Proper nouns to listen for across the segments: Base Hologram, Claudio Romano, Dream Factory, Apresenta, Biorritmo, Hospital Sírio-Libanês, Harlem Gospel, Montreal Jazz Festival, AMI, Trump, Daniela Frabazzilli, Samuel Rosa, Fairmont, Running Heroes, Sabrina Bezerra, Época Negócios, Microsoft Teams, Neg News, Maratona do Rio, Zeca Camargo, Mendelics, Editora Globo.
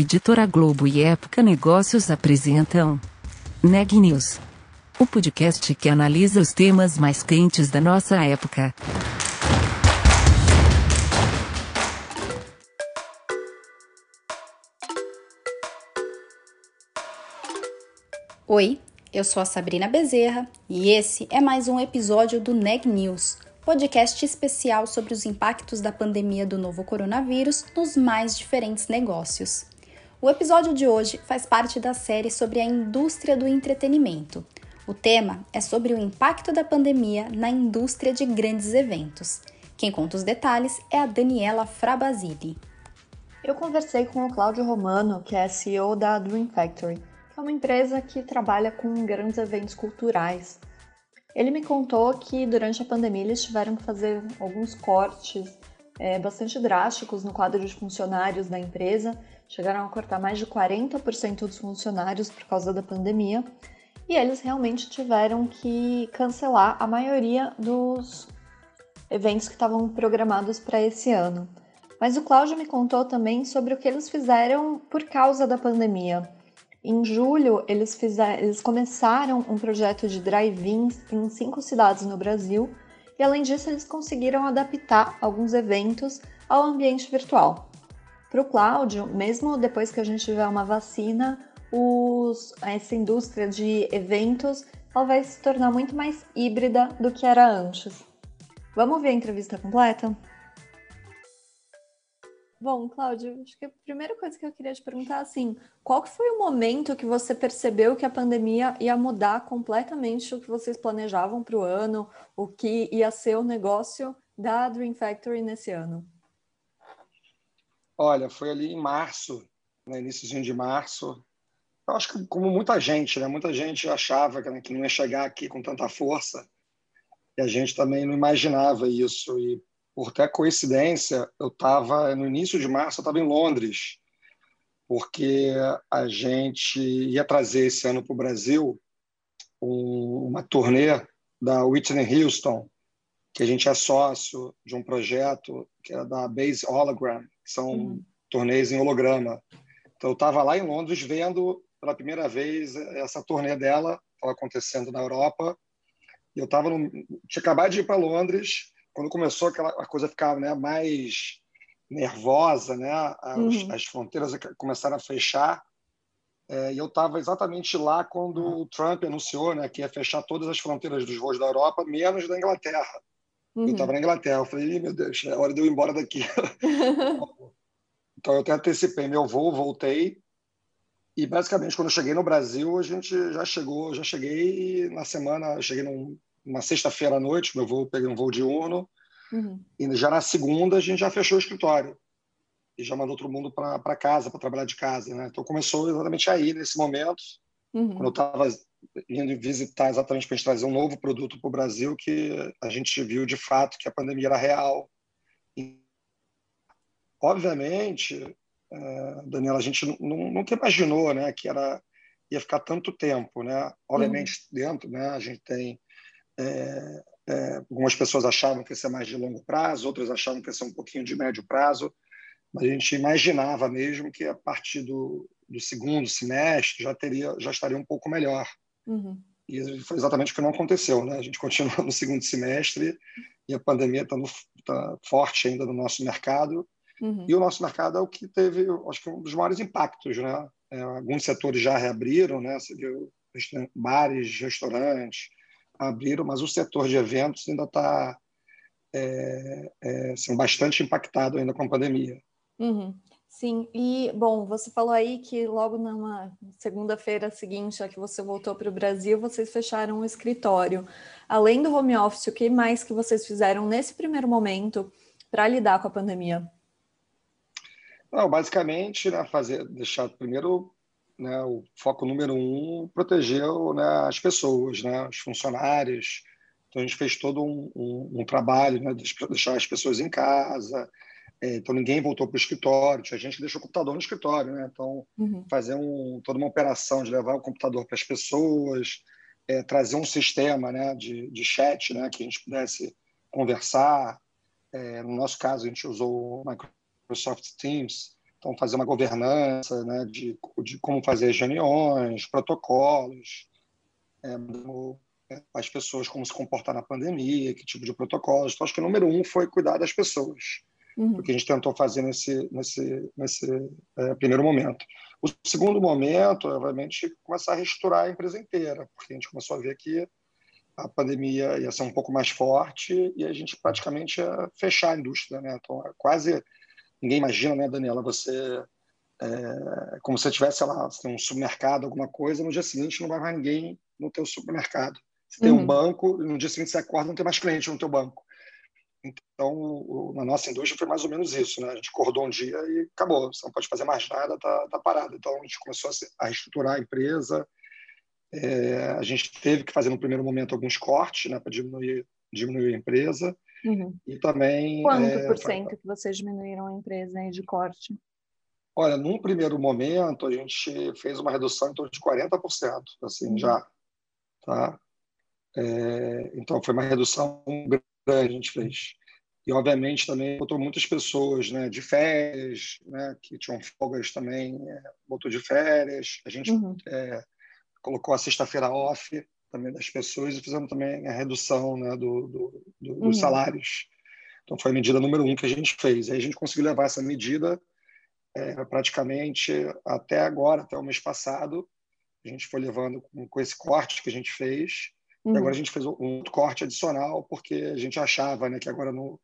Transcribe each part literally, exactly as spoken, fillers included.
Editora Globo e Época Negócios apresentam Neg News, o podcast que analisa os temas mais quentes da nossa época. Oi, eu sou a Sabrina Bezerra e esse é mais um episódio do Neg News, podcast especial sobre os impactos da pandemia do novo coronavírus nos mais diferentes negócios. O episódio de hoje faz parte da série sobre a indústria do entretenimento. O tema é sobre o impacto da pandemia na indústria de grandes eventos. Quem conta os detalhes é a Daniela Frabazzilli. Eu conversei com o Claudio Romano, que é C E O da Dream Factory, que é uma empresa que trabalha com grandes eventos culturais. Ele me contou que durante a pandemia eles tiveram que fazer alguns cortes é, bastante drásticos no quadro de funcionários da empresa. Chegaram a cortar mais de quarenta por cento dos funcionários por causa da pandemia, e eles realmente tiveram que cancelar a maioria dos eventos que estavam programados para esse ano. Mas o Cláudio me contou também sobre o que eles fizeram por causa da pandemia. Em julho, eles, fizeram, eles começaram um projeto de drive-ins em cinco cidades no Brasil, e além disso, eles conseguiram adaptar alguns eventos ao ambiente virtual. Para o Cláudio, mesmo depois que a gente tiver uma vacina, os, essa indústria de eventos ela vai se tornar muito mais híbrida do que era antes. Vamos ver a entrevista completa? Bom, Cláudio, acho que a primeira coisa que eu queria te perguntar é assim, qual que foi o momento que você percebeu que a pandemia ia mudar completamente o que vocês planejavam para o ano, o que ia ser o negócio da Dream Factory nesse ano? Olha, foi ali em março, né, iníciozinho de março. Eu acho que como muita gente, né? Muita gente achava que, né, que não ia chegar aqui com tanta força. E a gente também não imaginava isso. E por até coincidência, eu estava, no início de março, eu estava em Londres, porque a gente ia trazer esse ano para o Brasil um, uma turnê da Whitney Houston, que a gente é sócio de um projeto que é da Base Hologram, que são uhum. turnês em holograma. Então, eu estava lá em Londres vendo pela primeira vez essa turnê dela, estava acontecendo na Europa. E eu tava no... tinha acabado de ir para Londres, quando começou aquela a coisa ficar, né, mais nervosa, né? As, uhum. as fronteiras começaram a fechar. É, e eu estava exatamente lá quando uhum. o Trump anunciou, né, que ia fechar todas as fronteiras dos voos da Europa, menos da Inglaterra. Eu estava na Inglaterra, eu falei, meu Deus, é hora de eu ir embora daqui. Então, eu até antecipei meu voo, voltei, e basicamente, quando eu cheguei no Brasil, a gente já chegou, já cheguei na semana, eu cheguei num, numa sexta-feira à noite, meu voo, peguei um voo diurno, uhum. e já na segunda a gente já fechou o escritório, e já mandou todo mundo para casa, para trabalhar de casa, né? Então, começou exatamente aí, nesse momento, uhum. quando eu estava indo visitar exatamente para a gente trazer um novo produto para o Brasil, que a gente viu de fato que a pandemia era real. E, obviamente, Daniela, a gente não, nunca imaginou, né, que era, ia ficar tanto tempo, né? Obviamente, uhum. dentro, né, a gente tem... É, é, algumas pessoas achavam que ia ser mais de longo prazo, outras achavam que ia ser um pouquinho de médio prazo, mas a gente imaginava mesmo que a partir do, do segundo semestre já, teria, já estaria um pouco melhor. Uhum. E foi exatamente o que não aconteceu, né? A gente continua no segundo semestre e a pandemia está tá forte ainda no nosso mercado. Uhum. E o nosso mercado é o que teve, acho que, um dos maiores impactos, né? É, alguns setores já reabriram, né? Você viu, bares, restaurantes abriram, mas o setor de eventos ainda está é, é, assim, bastante impactado ainda com a pandemia. Uhum. Sim, e, bom, você falou aí que logo na segunda-feira seguinte, a que você voltou para o Brasil, vocês fecharam o escritório. Além do home office, o que mais que vocês fizeram nesse primeiro momento para lidar com a pandemia? Não, basicamente, né, fazer, deixar primeiro, né, o foco número um, proteger, né, as pessoas, né, os funcionários. Então, a gente fez todo um, um, um trabalho, né, de deixar as pessoas em casa. Então, ninguém voltou para o escritório, tinha gente que deixou o computador no escritório, né? Então, uhum. fazer um, toda uma operação de levar o computador para as pessoas, é, trazer um sistema, né, de, de chat, né, que a gente pudesse conversar. É, no nosso caso, a gente usou o Microsoft Teams, Então, fazer uma governança, né, de, de como fazer as reuniões, protocolos, é, como, é, as pessoas, como se comportar na pandemia, que tipo de protocolos. Então, acho que o número um foi cuidar das pessoas, uhum. o que a gente tentou fazer nesse, nesse, nesse é, primeiro momento. O segundo momento, obviamente, começar a reestruturar a empresa inteira, porque a gente começou a ver que a pandemia ia ser um pouco mais forte e a gente praticamente ia fechar a indústria, né? Então, quase... Ninguém imagina, né, Daniela, você... É, como se você tivesse, sei lá, você tem um supermercado, alguma coisa, no dia seguinte não vai mais ninguém no teu supermercado. Você uhum. tem um banco, no dia seguinte você acorda, não tem mais cliente no teu banco. Então, na nossa indústria foi mais ou menos isso, né? A gente acordou um dia e acabou. Você não pode fazer mais nada, está tá parado. Então, a gente começou a reestruturar a empresa. É, a gente teve que fazer, no primeiro momento, alguns cortes, né, para diminuir, diminuir a empresa. Uhum. E também... Quanto é, por cento que vocês diminuíram a empresa aí de corte? Olha, num primeiro momento, a gente fez uma redução em torno de quarenta por cento, assim, uhum. já. Tá? É, então, foi uma redução grande que a gente fez. E, obviamente, também botou muitas pessoas, né, de férias, né, que tinham folgas também, é, botou de férias. A gente uhum. é, colocou a sexta-feira off também das pessoas e fizemos também a redução, né, do, do, do, uhum. dos salários. Então, foi a medida número um que a gente fez. Aí a gente conseguiu levar essa medida é, praticamente até agora, até o mês passado. A gente foi levando com, com esse corte que a gente fez. Uhum. E agora a gente fez um corte adicional, porque a gente achava, né, que agora, no,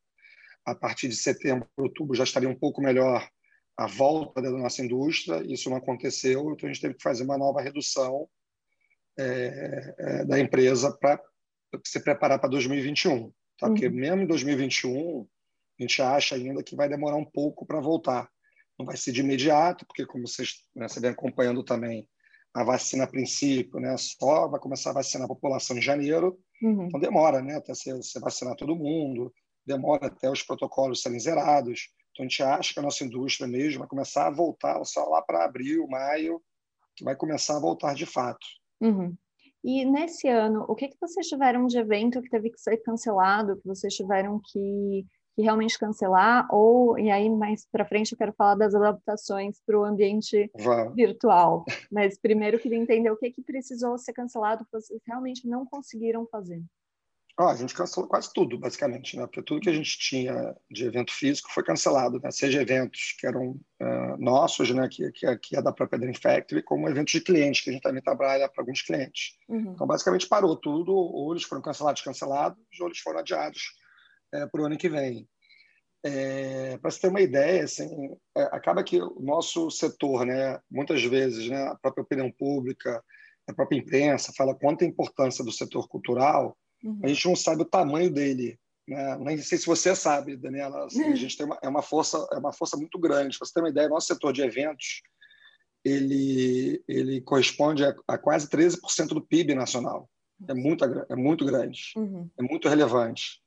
a partir de setembro, outubro, já estaria um pouco melhor a volta da nossa indústria. Isso não aconteceu, então a gente teve que fazer uma nova redução É, é, da empresa para se preparar para dois mil e vinte e um. Tá? Uhum. Porque mesmo em dois mil e vinte e um, a gente acha ainda que vai demorar um pouco para voltar. Não vai ser de imediato, porque, como vocês, né, você vem acompanhando também, a vacina a princípio, né, só vai começar a vacinar a população em janeiro, uhum. então demora, né, até você vacinar todo mundo, demora até os protocolos serem zerados. Então, a gente acha que a nossa indústria mesmo vai começar a voltar só lá para abril, maio, que vai começar a voltar de fato. Uhum. E nesse ano, o que, que vocês tiveram de evento que teve que ser cancelado, que vocês tiveram que, que realmente cancelar? Ou, e aí mais para frente eu quero falar das adaptações para o ambiente Vai. virtual, mas primeiro eu queria entender o que, que precisou ser cancelado, que vocês realmente não conseguiram fazer. Ah, a gente cancelou quase tudo, basicamente, né? Porque tudo que a gente tinha de evento físico foi cancelado, né? Seja eventos que eram uh, nossos, né, que, que, que é da própria Dream Factory, como eventos de clientes, que a gente também trabalha para alguns clientes. Uhum. Então, basicamente, parou tudo, ou eles foram cancelados, cancelados, ou eles foram adiados é, para o ano que vem. É, para você ter uma ideia, assim, é, acaba que o nosso setor, né, muitas vezes, né, a própria opinião pública, a própria imprensa, fala quanto a importância do setor cultural. Uhum. A gente não sabe o tamanho dele, né? Nem sei se você sabe, Daniela. Assim, uhum. A gente tem uma, é uma força, é uma força muito grande. Para você ter uma ideia, nosso setor de eventos ele, ele corresponde a, a quase treze por cento do P I B nacional. É muito, é muito grande, uhum. é muito relevante.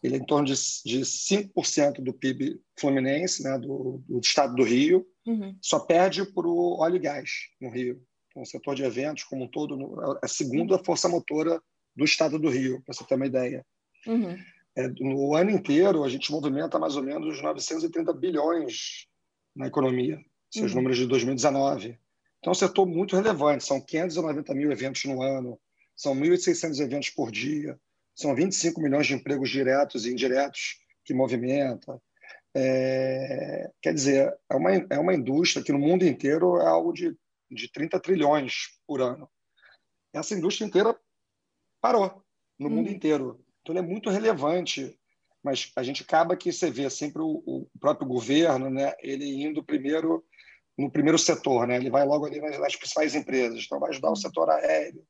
Ele é em torno de, de cinco por cento do P I B fluminense, né? do, do estado do Rio, uhum. só perde para o óleo e gás no Rio. Então, o setor de eventos, como um todo, é a segunda força motora do estado do Rio, para você ter uma ideia. Uhum. É, no ano inteiro, a gente movimenta mais ou menos novecentos e trinta bilhões na economia, seus uhum. números de dois mil e dezenove. Então, é um setor muito relevante. São quinhentos e noventa mil eventos no ano, são mil e seiscentos eventos por dia, são vinte e cinco milhões de empregos diretos e indiretos que movimenta. É, quer dizer, é uma, é uma indústria que no mundo inteiro é algo de, de trinta trilhões por ano. Essa indústria inteira parou no uhum. mundo inteiro. Então, ele é muito relevante, mas a gente acaba que você vê sempre o, o próprio governo, né, ele indo primeiro no primeiro setor, né, ele vai logo ali nas, nas principais empresas, então vai ajudar o setor aéreo,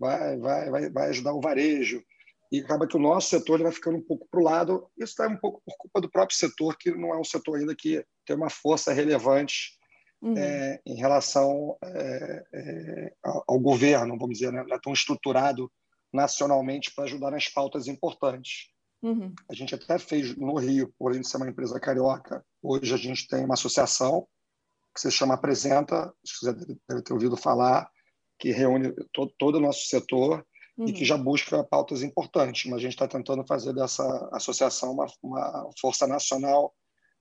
vai, vai, vai, vai ajudar o varejo, e acaba que o nosso setor ele vai ficando um pouco para o lado. Isso está um pouco por culpa do próprio setor, que não é um setor ainda que tem uma força relevante uhum. é, em relação é, é, ao, ao governo, vamos dizer, né, não é tão estruturado nacionalmente para ajudar nas pautas importantes. Uhum. A gente até fez no Rio, por exemplo, ser uma empresa carioca, hoje a gente tem uma associação que se chama Apresenta, se você deve ter ouvido falar, que reúne todo, todo o nosso setor uhum. e que já busca pautas importantes, mas a gente está tentando fazer dessa associação uma, uma força nacional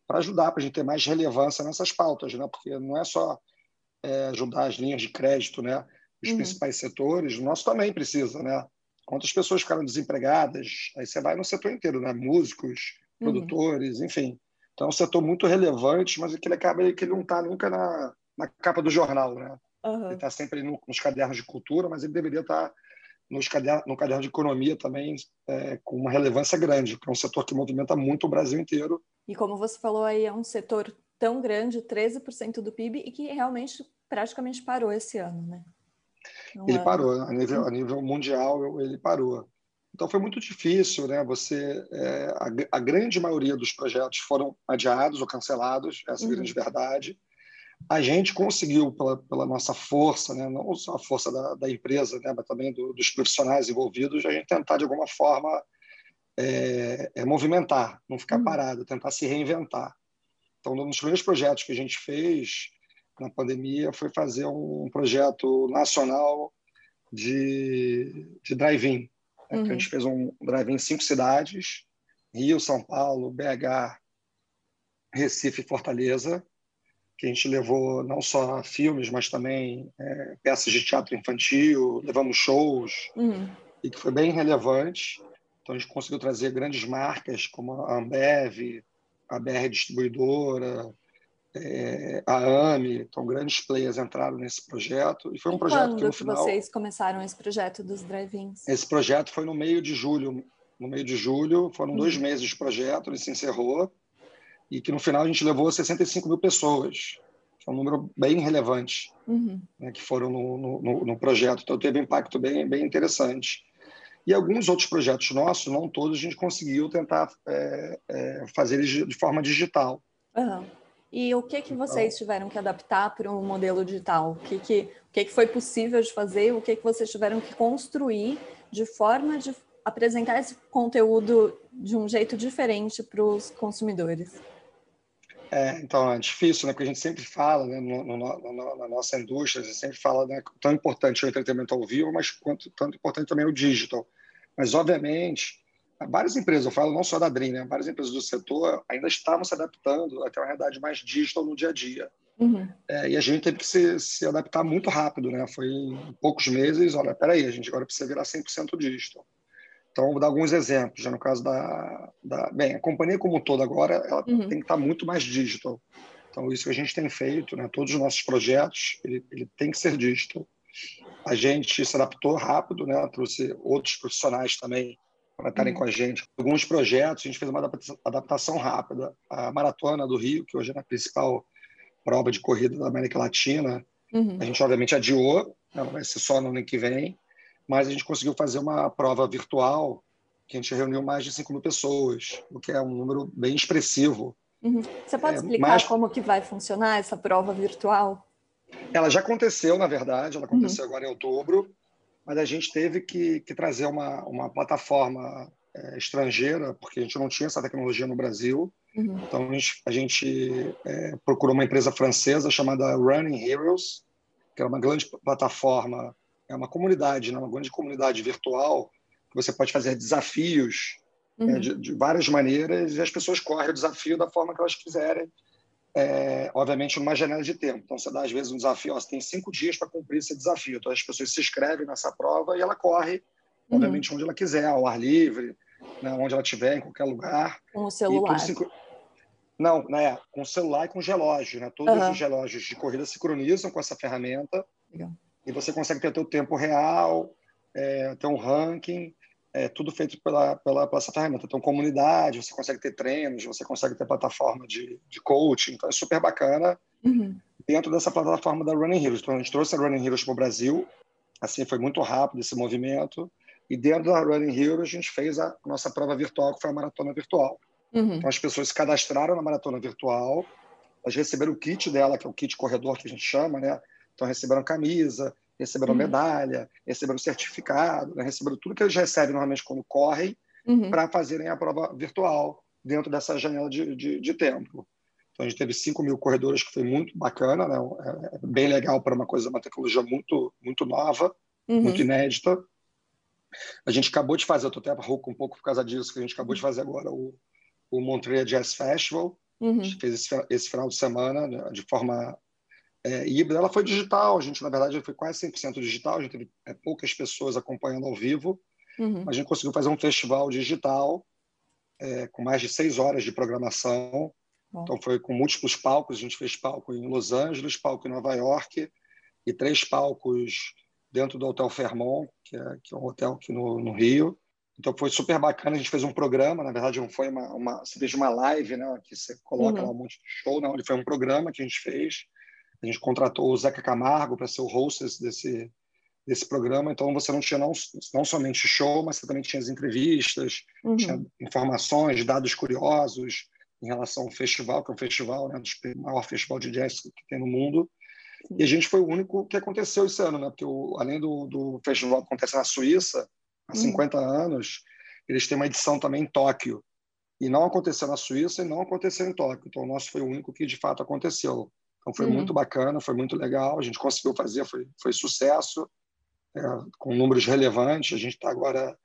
para ajudar, para a gente ter mais relevância nessas pautas, né? Porque não é só é, ajudar as linhas de crédito, né? Os uhum. principais setores, o nosso também precisa, né? Quantas pessoas ficaram desempregadas? Aí você vai no setor inteiro, né? Músicos, produtores, uhum. enfim. Então é um setor muito relevante, mas que ele acaba que ele não está nunca na, na capa do jornal, né? Uhum. Ele está sempre no, nos cadernos de cultura, mas ele deveria estar tá nos cadernos, no caderno de economia também, é, com uma relevância grande, porque é um setor que movimenta muito o Brasil inteiro. E como você falou aí, é um setor tão grande, treze por cento do P I B, e que realmente praticamente parou esse ano, né? Não ele é. parou, a nível, a nível mundial ele parou. Então foi muito difícil, né? Você, é, a, a grande maioria dos projetos foram adiados ou cancelados, essa é a uhum. grande verdade. A gente conseguiu, pela, pela nossa força, né? Não só a força da, da empresa, né? Mas também do, dos profissionais envolvidos, a gente tentar de alguma forma é, é movimentar, não ficar uhum. parado, tentar se reinventar. Então, um dos primeiros projetos que a gente fez na pandemia foi fazer um projeto nacional de, de drive-in. Né? Uhum. A gente fez um drive-in em cinco cidades, Rio, São Paulo, B H, Recife e Fortaleza, que a gente levou não só filmes, mas também é, peças de teatro infantil, levamos shows, uhum. e que foi bem relevante. Então, a gente conseguiu trazer grandes marcas como a Ambev, a B R Distribuidora, É, a AMI, então grandes players entraram nesse projeto, e foi um e projeto quando que no final... Quando vocês começaram esse projeto dos drive-ins? Esse projeto foi no meio de julho, no meio de julho, foram uhum. dois meses de projeto, ele se encerrou, e que no final a gente levou sessenta e cinco mil pessoas, foi um número bem relevante, uhum. né, que foram no, no, no projeto, então teve um impacto bem, bem interessante. E alguns outros projetos nossos, não todos, a gente conseguiu tentar é, é, fazer eles de forma digital. Uhum. E o que, que vocês tiveram que adaptar para o modelo digital? O que, que, o que, que foi possível de fazer? O que, que vocês tiveram que construir de forma de apresentar esse conteúdo de um jeito diferente para os consumidores? É, então, é difícil, né? Porque a gente sempre fala, né? no, no, no, na nossa indústria, a gente sempre fala, né? Tão importante é o entretenimento ao vivo, mas quanto, tanto importante também é o digital. Mas, obviamente... Várias empresas, eu falo não só da Dream, né? Várias empresas do setor ainda estavam se adaptando até uma realidade mais digital no dia a dia. Uhum. É, e a gente teve que se, se adaptar muito rápido, né? Foi em poucos meses, olha, peraí, a gente agora precisa virar cem por cento digital. Então, vou dar alguns exemplos. Já no caso da, da... Bem, a companhia como um todo agora, ela uhum. tem que estar muito mais digital. Então, isso que a gente tem feito, né? Todos os nossos projetos, ele, ele tem que ser digital. A gente se adaptou rápido, né? Trouxe outros profissionais também para estarem uhum. com a gente. Alguns projetos, a gente fez uma adaptação rápida. A Maratona do Rio, que hoje é a principal prova de corrida da América Latina, uhum. a gente obviamente adiou, ela vai ser só no ano que vem, mas a gente conseguiu fazer uma prova virtual que a gente reuniu mais de cinco mil pessoas, o que é um número bem expressivo. Uhum. Você pode é, explicar mais... como que vai funcionar essa prova virtual? Ela já aconteceu, na verdade, ela aconteceu uhum. agora em outubro, mas a gente teve que, que trazer uma, uma plataforma é, estrangeira, porque a gente não tinha essa tecnologia no Brasil. Uhum. Então, a gente, a gente é, procurou uma empresa francesa chamada Running Heroes, que é uma grande plataforma, é uma comunidade, né? Uma grande comunidade virtual, que você pode fazer desafios uhum. é, de, de várias maneiras, e as pessoas correm o desafio da forma que elas quiserem, é, obviamente, numa janela de tempo. Então, você dá, às vezes, um desafio, ó, você tem cinco dias para cumprir esse desafio. Então, as pessoas se inscrevem nessa prova e ela corre, uhum. obviamente, onde ela quiser, ao ar livre, né, onde ela estiver, em qualquer lugar. Com o celular. Cinco... Não, né, com o celular e com os relógios. Né? Todos uhum. os relógios de corrida sincronizam com essa ferramenta. Legal. E você consegue ter o teu tempo real, é, ter um ranking, é, tudo feito pela, pela, pela essa ferramenta. Então, comunidade, você consegue ter treinos, você consegue ter plataforma de, de coaching, então é super bacana uhum. dentro dessa plataforma da Running Heroes. Então, a gente trouxe a Running Heroes para o Brasil, assim, foi muito rápido esse movimento, e dentro da Running Heroes a gente fez a nossa prova virtual, que foi a Maratona Virtual. Uhum. Então, as pessoas se cadastraram na Maratona Virtual, elas receberam o kit dela, que é o kit corredor que a gente chama, né? Então, receberam camisa, receberam uhum. medalha, receberam certificado, né? Receberam tudo que eles recebem normalmente quando correm uhum. para fazerem a prova virtual dentro dessa janela de, de, de tempo. Então, a gente teve cinco mil corredores, que foi muito bacana, né? É bem legal para uma coisa, uma tecnologia muito, muito nova, uhum. muito inédita. A gente acabou de fazer, eu estou até rouco um pouco por causa disso, que a gente acabou de fazer agora o, o Montreal Jazz Festival, Uhum. A gente fez esse, esse final de semana de forma é, híbrida. Ela foi digital, a gente, na verdade, foi quase cem por cento digital, a gente teve é, poucas pessoas acompanhando ao vivo, uhum. mas a gente conseguiu fazer um festival digital é, com mais de seis horas de programação. Bom. Então, foi com múltiplos palcos, a gente fez palco em Los Angeles, palco em Nova York e três palcos dentro do Hotel Fairmont, que é, que é um hotel aqui no, no Rio. Então, foi super bacana, a gente fez um programa, na verdade, não foi uma... uma você fez uma live, né, que você coloca uhum. lá um monte de show, não, ele foi um programa que a gente fez, a gente contratou o Zeca Camargo para ser o host desse, desse programa, então você não tinha não, não somente show, mas você também tinha as entrevistas, uhum. tinha informações, dados curiosos em relação ao festival, que é um festival, né, o maior festival de jazz que tem no mundo. Sim. E a gente foi o único que aconteceu esse ano, né, porque o, além do, do festival que acontece na Suíça, há cinquenta uhum. anos, eles têm uma edição também em Tóquio. E não aconteceu na Suíça e não aconteceu em Tóquio. Então, o nosso foi o único que, de fato, aconteceu. Então, foi uhum. muito bacana, foi muito legal. A gente conseguiu fazer, foi, foi sucesso, é, com números relevantes. A gente está agora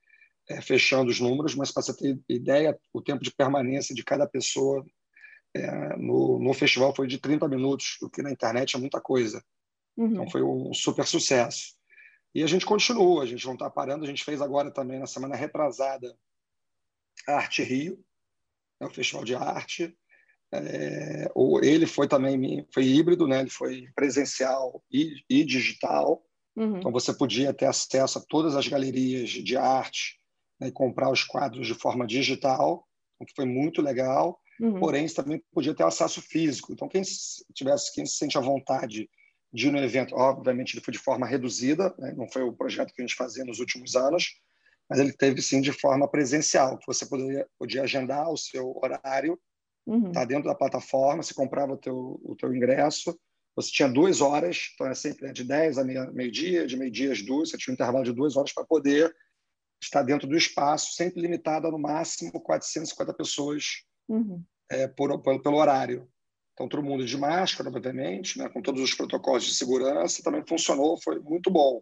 é, fechando os números, mas para você ter ideia, o tempo de permanência de cada pessoa é, no, no festival foi de trinta minutos, o que na internet é muita coisa. Uhum. Então, foi um super sucesso. E a gente continua, a gente não está parando. A gente fez agora também, na semana retrasada, Arte Rio, é o Festival de Arte. É, ele foi também foi híbrido, né? Ele foi presencial e, e digital. Uhum. Então, você podia ter acesso a todas as galerias de arte, né, e comprar os quadros de forma digital, o que foi muito legal. Uhum. Porém, você também podia ter acesso físico. Então, quem, tivesse, quem se sente à vontade de ir no evento, obviamente ele foi de forma reduzida, né? Não foi o projeto que a gente fazia nos últimos anos, mas ele teve sim de forma presencial, que você poderia, podia agendar o seu horário, uhum. tá dentro da plataforma, você comprava o teu, o teu ingresso, você tinha duas horas, então era sempre de dez a meio-dia, de meio-dia às duas, você tinha um intervalo de duas horas para poder estar dentro do espaço, sempre limitado a no máximo quatrocentas e cinquenta pessoas uhum. é, por, por, pelo horário. Então, todo mundo de máscara, obviamente, né, com todos os protocolos de segurança, também funcionou, foi muito bom.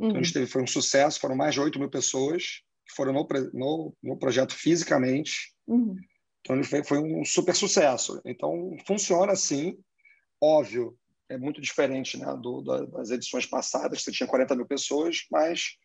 Uhum. Então, a gente teve, foi um sucesso, foram mais de oito mil pessoas que foram no, no, no projeto fisicamente. Uhum. Então, ele foi, foi um super sucesso. Então, funciona assim, óbvio, é muito diferente, né, do, das edições passadas, que você tinha quarenta mil pessoas, mas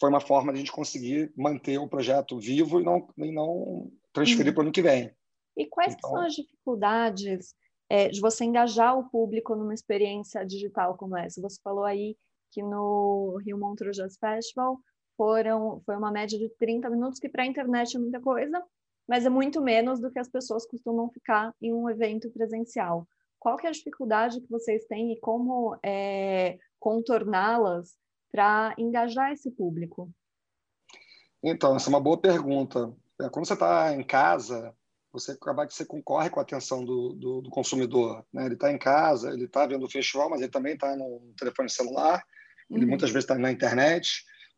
foi uma forma de a gente conseguir manter o projeto vivo e não, e não transferir uhum. para o ano que vem. E quais então, são as dificuldades... É, de você engajar o público numa experiência digital como essa? Você falou aí que no Rio Montreal Jazz Festival foram, foi uma média de trinta minutos, que para a internet é muita coisa, mas é muito menos do que as pessoas costumam ficar em um evento presencial. Qual que é a dificuldade que vocês têm e como é, contorná-las para engajar esse público? Então, essa é uma boa pergunta. Quando você está em casa... você acaba que você concorre com a atenção do, do, do consumidor, né? Ele está em casa, ele está vendo o festival, mas ele também está no telefone celular, uhum. ele muitas vezes está na internet,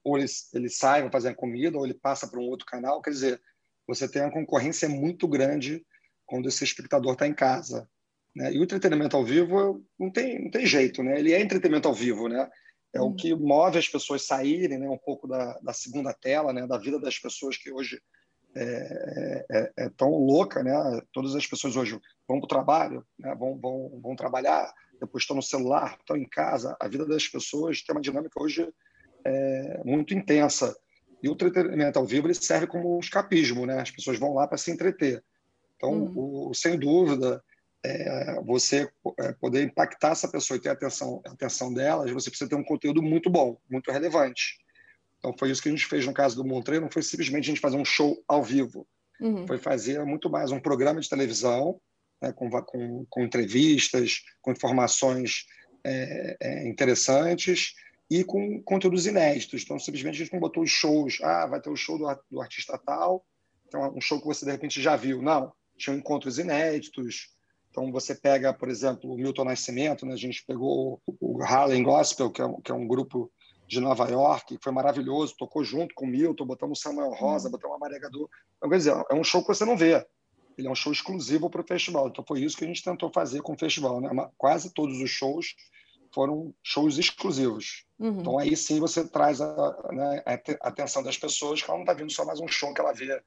ou ele, ele sai para fazer a comida, ou ele passa para um outro canal. Quer dizer, você tem uma concorrência muito grande quando esse espectador está em casa, né? E o entretenimento ao vivo não tem, não tem jeito, né? Ele é entretenimento ao vivo, né? É uhum. o que move as pessoas saírem, né, um pouco da, da segunda tela, né, da vida das pessoas que hoje... É, é, é tão louca, né? Todas as pessoas hoje vão para o trabalho, né? vão, vão, vão trabalhar, depois estão no celular, estão em casa. A vida das pessoas tem uma dinâmica hoje é, muito intensa. E o entretenimento ao vivo ele serve como um escapismo, né? As pessoas vão lá para se entreter. Então, uhum. o, sem dúvida, é, você é, poder impactar essa pessoa e ter a atenção, a atenção delas, você precisa ter um conteúdo muito bom, muito relevante. Então, foi isso que a gente fez no caso do Montreal. Não foi simplesmente a gente fazer um show ao vivo. Uhum. Foi fazer muito mais um programa de televisão, né, com, com, com entrevistas, com informações é, é, interessantes e com conteúdos inéditos. Então, simplesmente a gente não botou os shows. Ah, vai ter o show do, do artista tal. Então, um show que você, de repente, já viu. Não, tinha encontros inéditos. Então, você pega, por exemplo, o Milton Nascimento. Né? A gente pegou o Harlem Gospel, que é, que é um grupo... de Nova York, que foi maravilhoso, tocou junto com o Milton, botamos o Samuel Rosa, botamos a Maria Gadú. Então, quer dizer, é um show que você não vê. Ele é um show exclusivo para o festival. Então, foi isso que a gente tentou fazer com o festival, né? Quase todos os shows foram shows exclusivos. Uhum. Então, aí sim você traz a, né, a atenção das pessoas, que ela não está vendo só mais um show que ela vê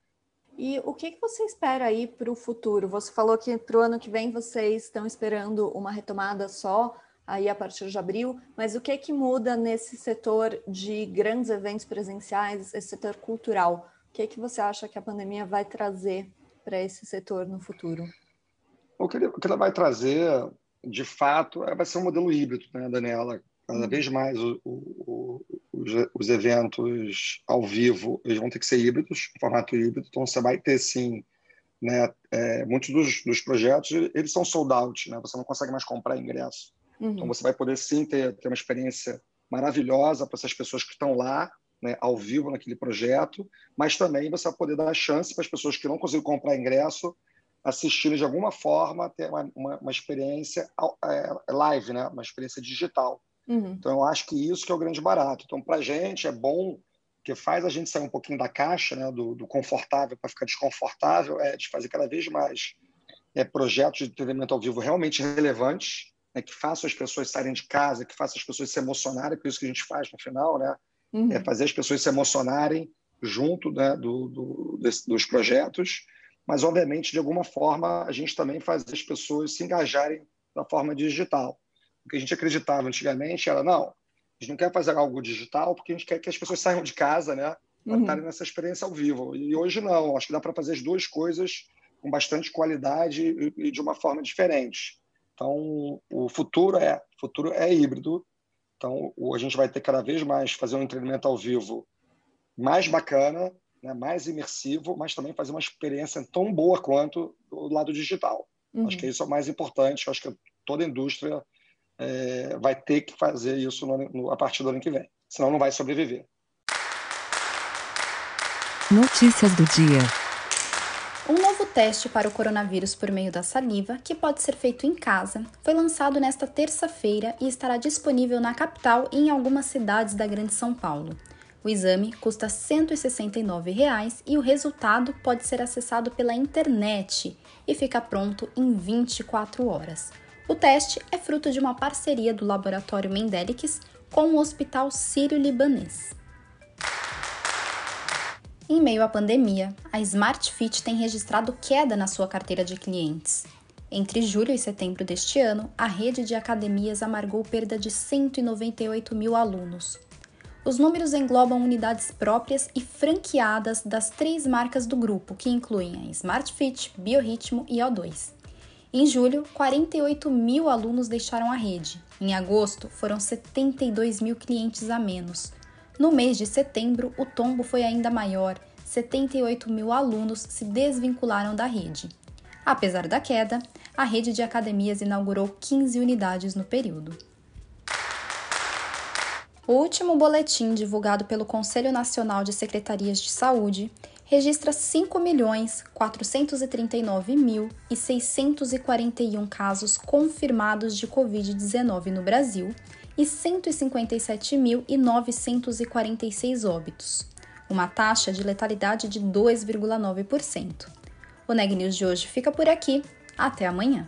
E o que, que você espera aí para o futuro? Você falou que para o ano que vem vocês estão esperando uma retomada só, aí a partir de abril, mas o que, que muda nesse setor de grandes eventos presenciais, esse setor cultural? O que, que você acha que a pandemia vai trazer para esse setor no futuro? O que ela vai trazer, de fato, vai ser um modelo híbrido, né, Daniela? Cada vez mais o, o, os, os eventos ao vivo eles vão ter que ser híbridos, formato híbrido, então você vai ter, sim, né, é, muitos dos, dos projetos, eles são sold out, né? Você não consegue mais comprar ingresso. Uhum. Então, você vai poder, sim, ter, ter uma experiência maravilhosa para essas pessoas que estão lá, né, ao vivo naquele projeto, mas também você vai poder dar a chance para as pessoas que não conseguiram comprar ingresso assistirem de alguma forma, ter uma, uma, uma experiência é, live, né, uma experiência digital. Uhum. Então, eu acho que isso que é o grande barato. Então, para a gente, é bom, que faz a gente sair um pouquinho da caixa, né, do, do confortável para ficar desconfortável, é de fazer cada vez mais é, projetos de entretenimento ao vivo realmente relevantes, né, que façam as pessoas saírem de casa, que façam as pessoas se emocionarem, que é isso que a gente faz no final, né? Uhum. É fazer as pessoas se emocionarem junto, né, do, do, desse, dos projetos, mas, obviamente, de alguma forma, a gente também faz as pessoas se engajarem da forma digital. O que a gente acreditava antigamente era, não, a gente não quer fazer algo digital porque a gente quer que as pessoas saiam de casa, né, para uhum. estarem nessa experiência ao vivo. E hoje não, acho que dá para fazer as duas coisas com bastante qualidade e, e de uma forma diferente. Então, o futuro é, o futuro é híbrido. Então, a gente vai ter cada vez mais fazer um treinamento ao vivo mais bacana, né, mais imersivo, mas também fazer uma experiência tão boa quanto do lado digital. Uhum. Acho que isso é o mais importante. Acho que toda a indústria é, vai ter que fazer isso no, no, a partir do ano que vem. Senão não vai sobreviver. Notícias do dia. Um novo teste para o coronavírus por meio da saliva, que pode ser feito em casa, foi lançado nesta terça-feira e estará disponível na capital e em algumas cidades da Grande São Paulo. O exame custa cento e sessenta e nove reais e o resultado pode ser acessado pela internet e fica pronto em vinte e quatro horas. O teste é fruto de uma parceria do laboratório Mendelics com o Hospital Sírio-Libanês. Em meio à pandemia, a Smart Fit tem registrado queda na sua carteira de clientes. Entre julho e setembro deste ano, a rede de academias amargou perda de cento e noventa e oito mil alunos. Os números englobam unidades próprias e franqueadas das três marcas do grupo, que incluem a Smart Fit, Biorritmo e O dois. Em julho, quarenta e oito mil alunos deixaram a rede. Em agosto, foram setenta e dois mil clientes a menos. No mês de setembro, o tombo foi ainda maior, setenta e oito mil alunos se desvincularam da rede. Apesar da queda, a rede de academias inaugurou quinze unidades no período. O último boletim divulgado pelo Conselho Nacional de Secretarias de Saúde registra cinco milhões, quatrocentos e trinta e nove mil, seiscentos e quarenta e um casos confirmados de covid dezenove no Brasil, e cento e cinquenta e sete mil, novecentos e quarenta e seis óbitos, uma taxa de letalidade de dois vírgula nove por cento. O Neg News de hoje fica por aqui. Até amanhã!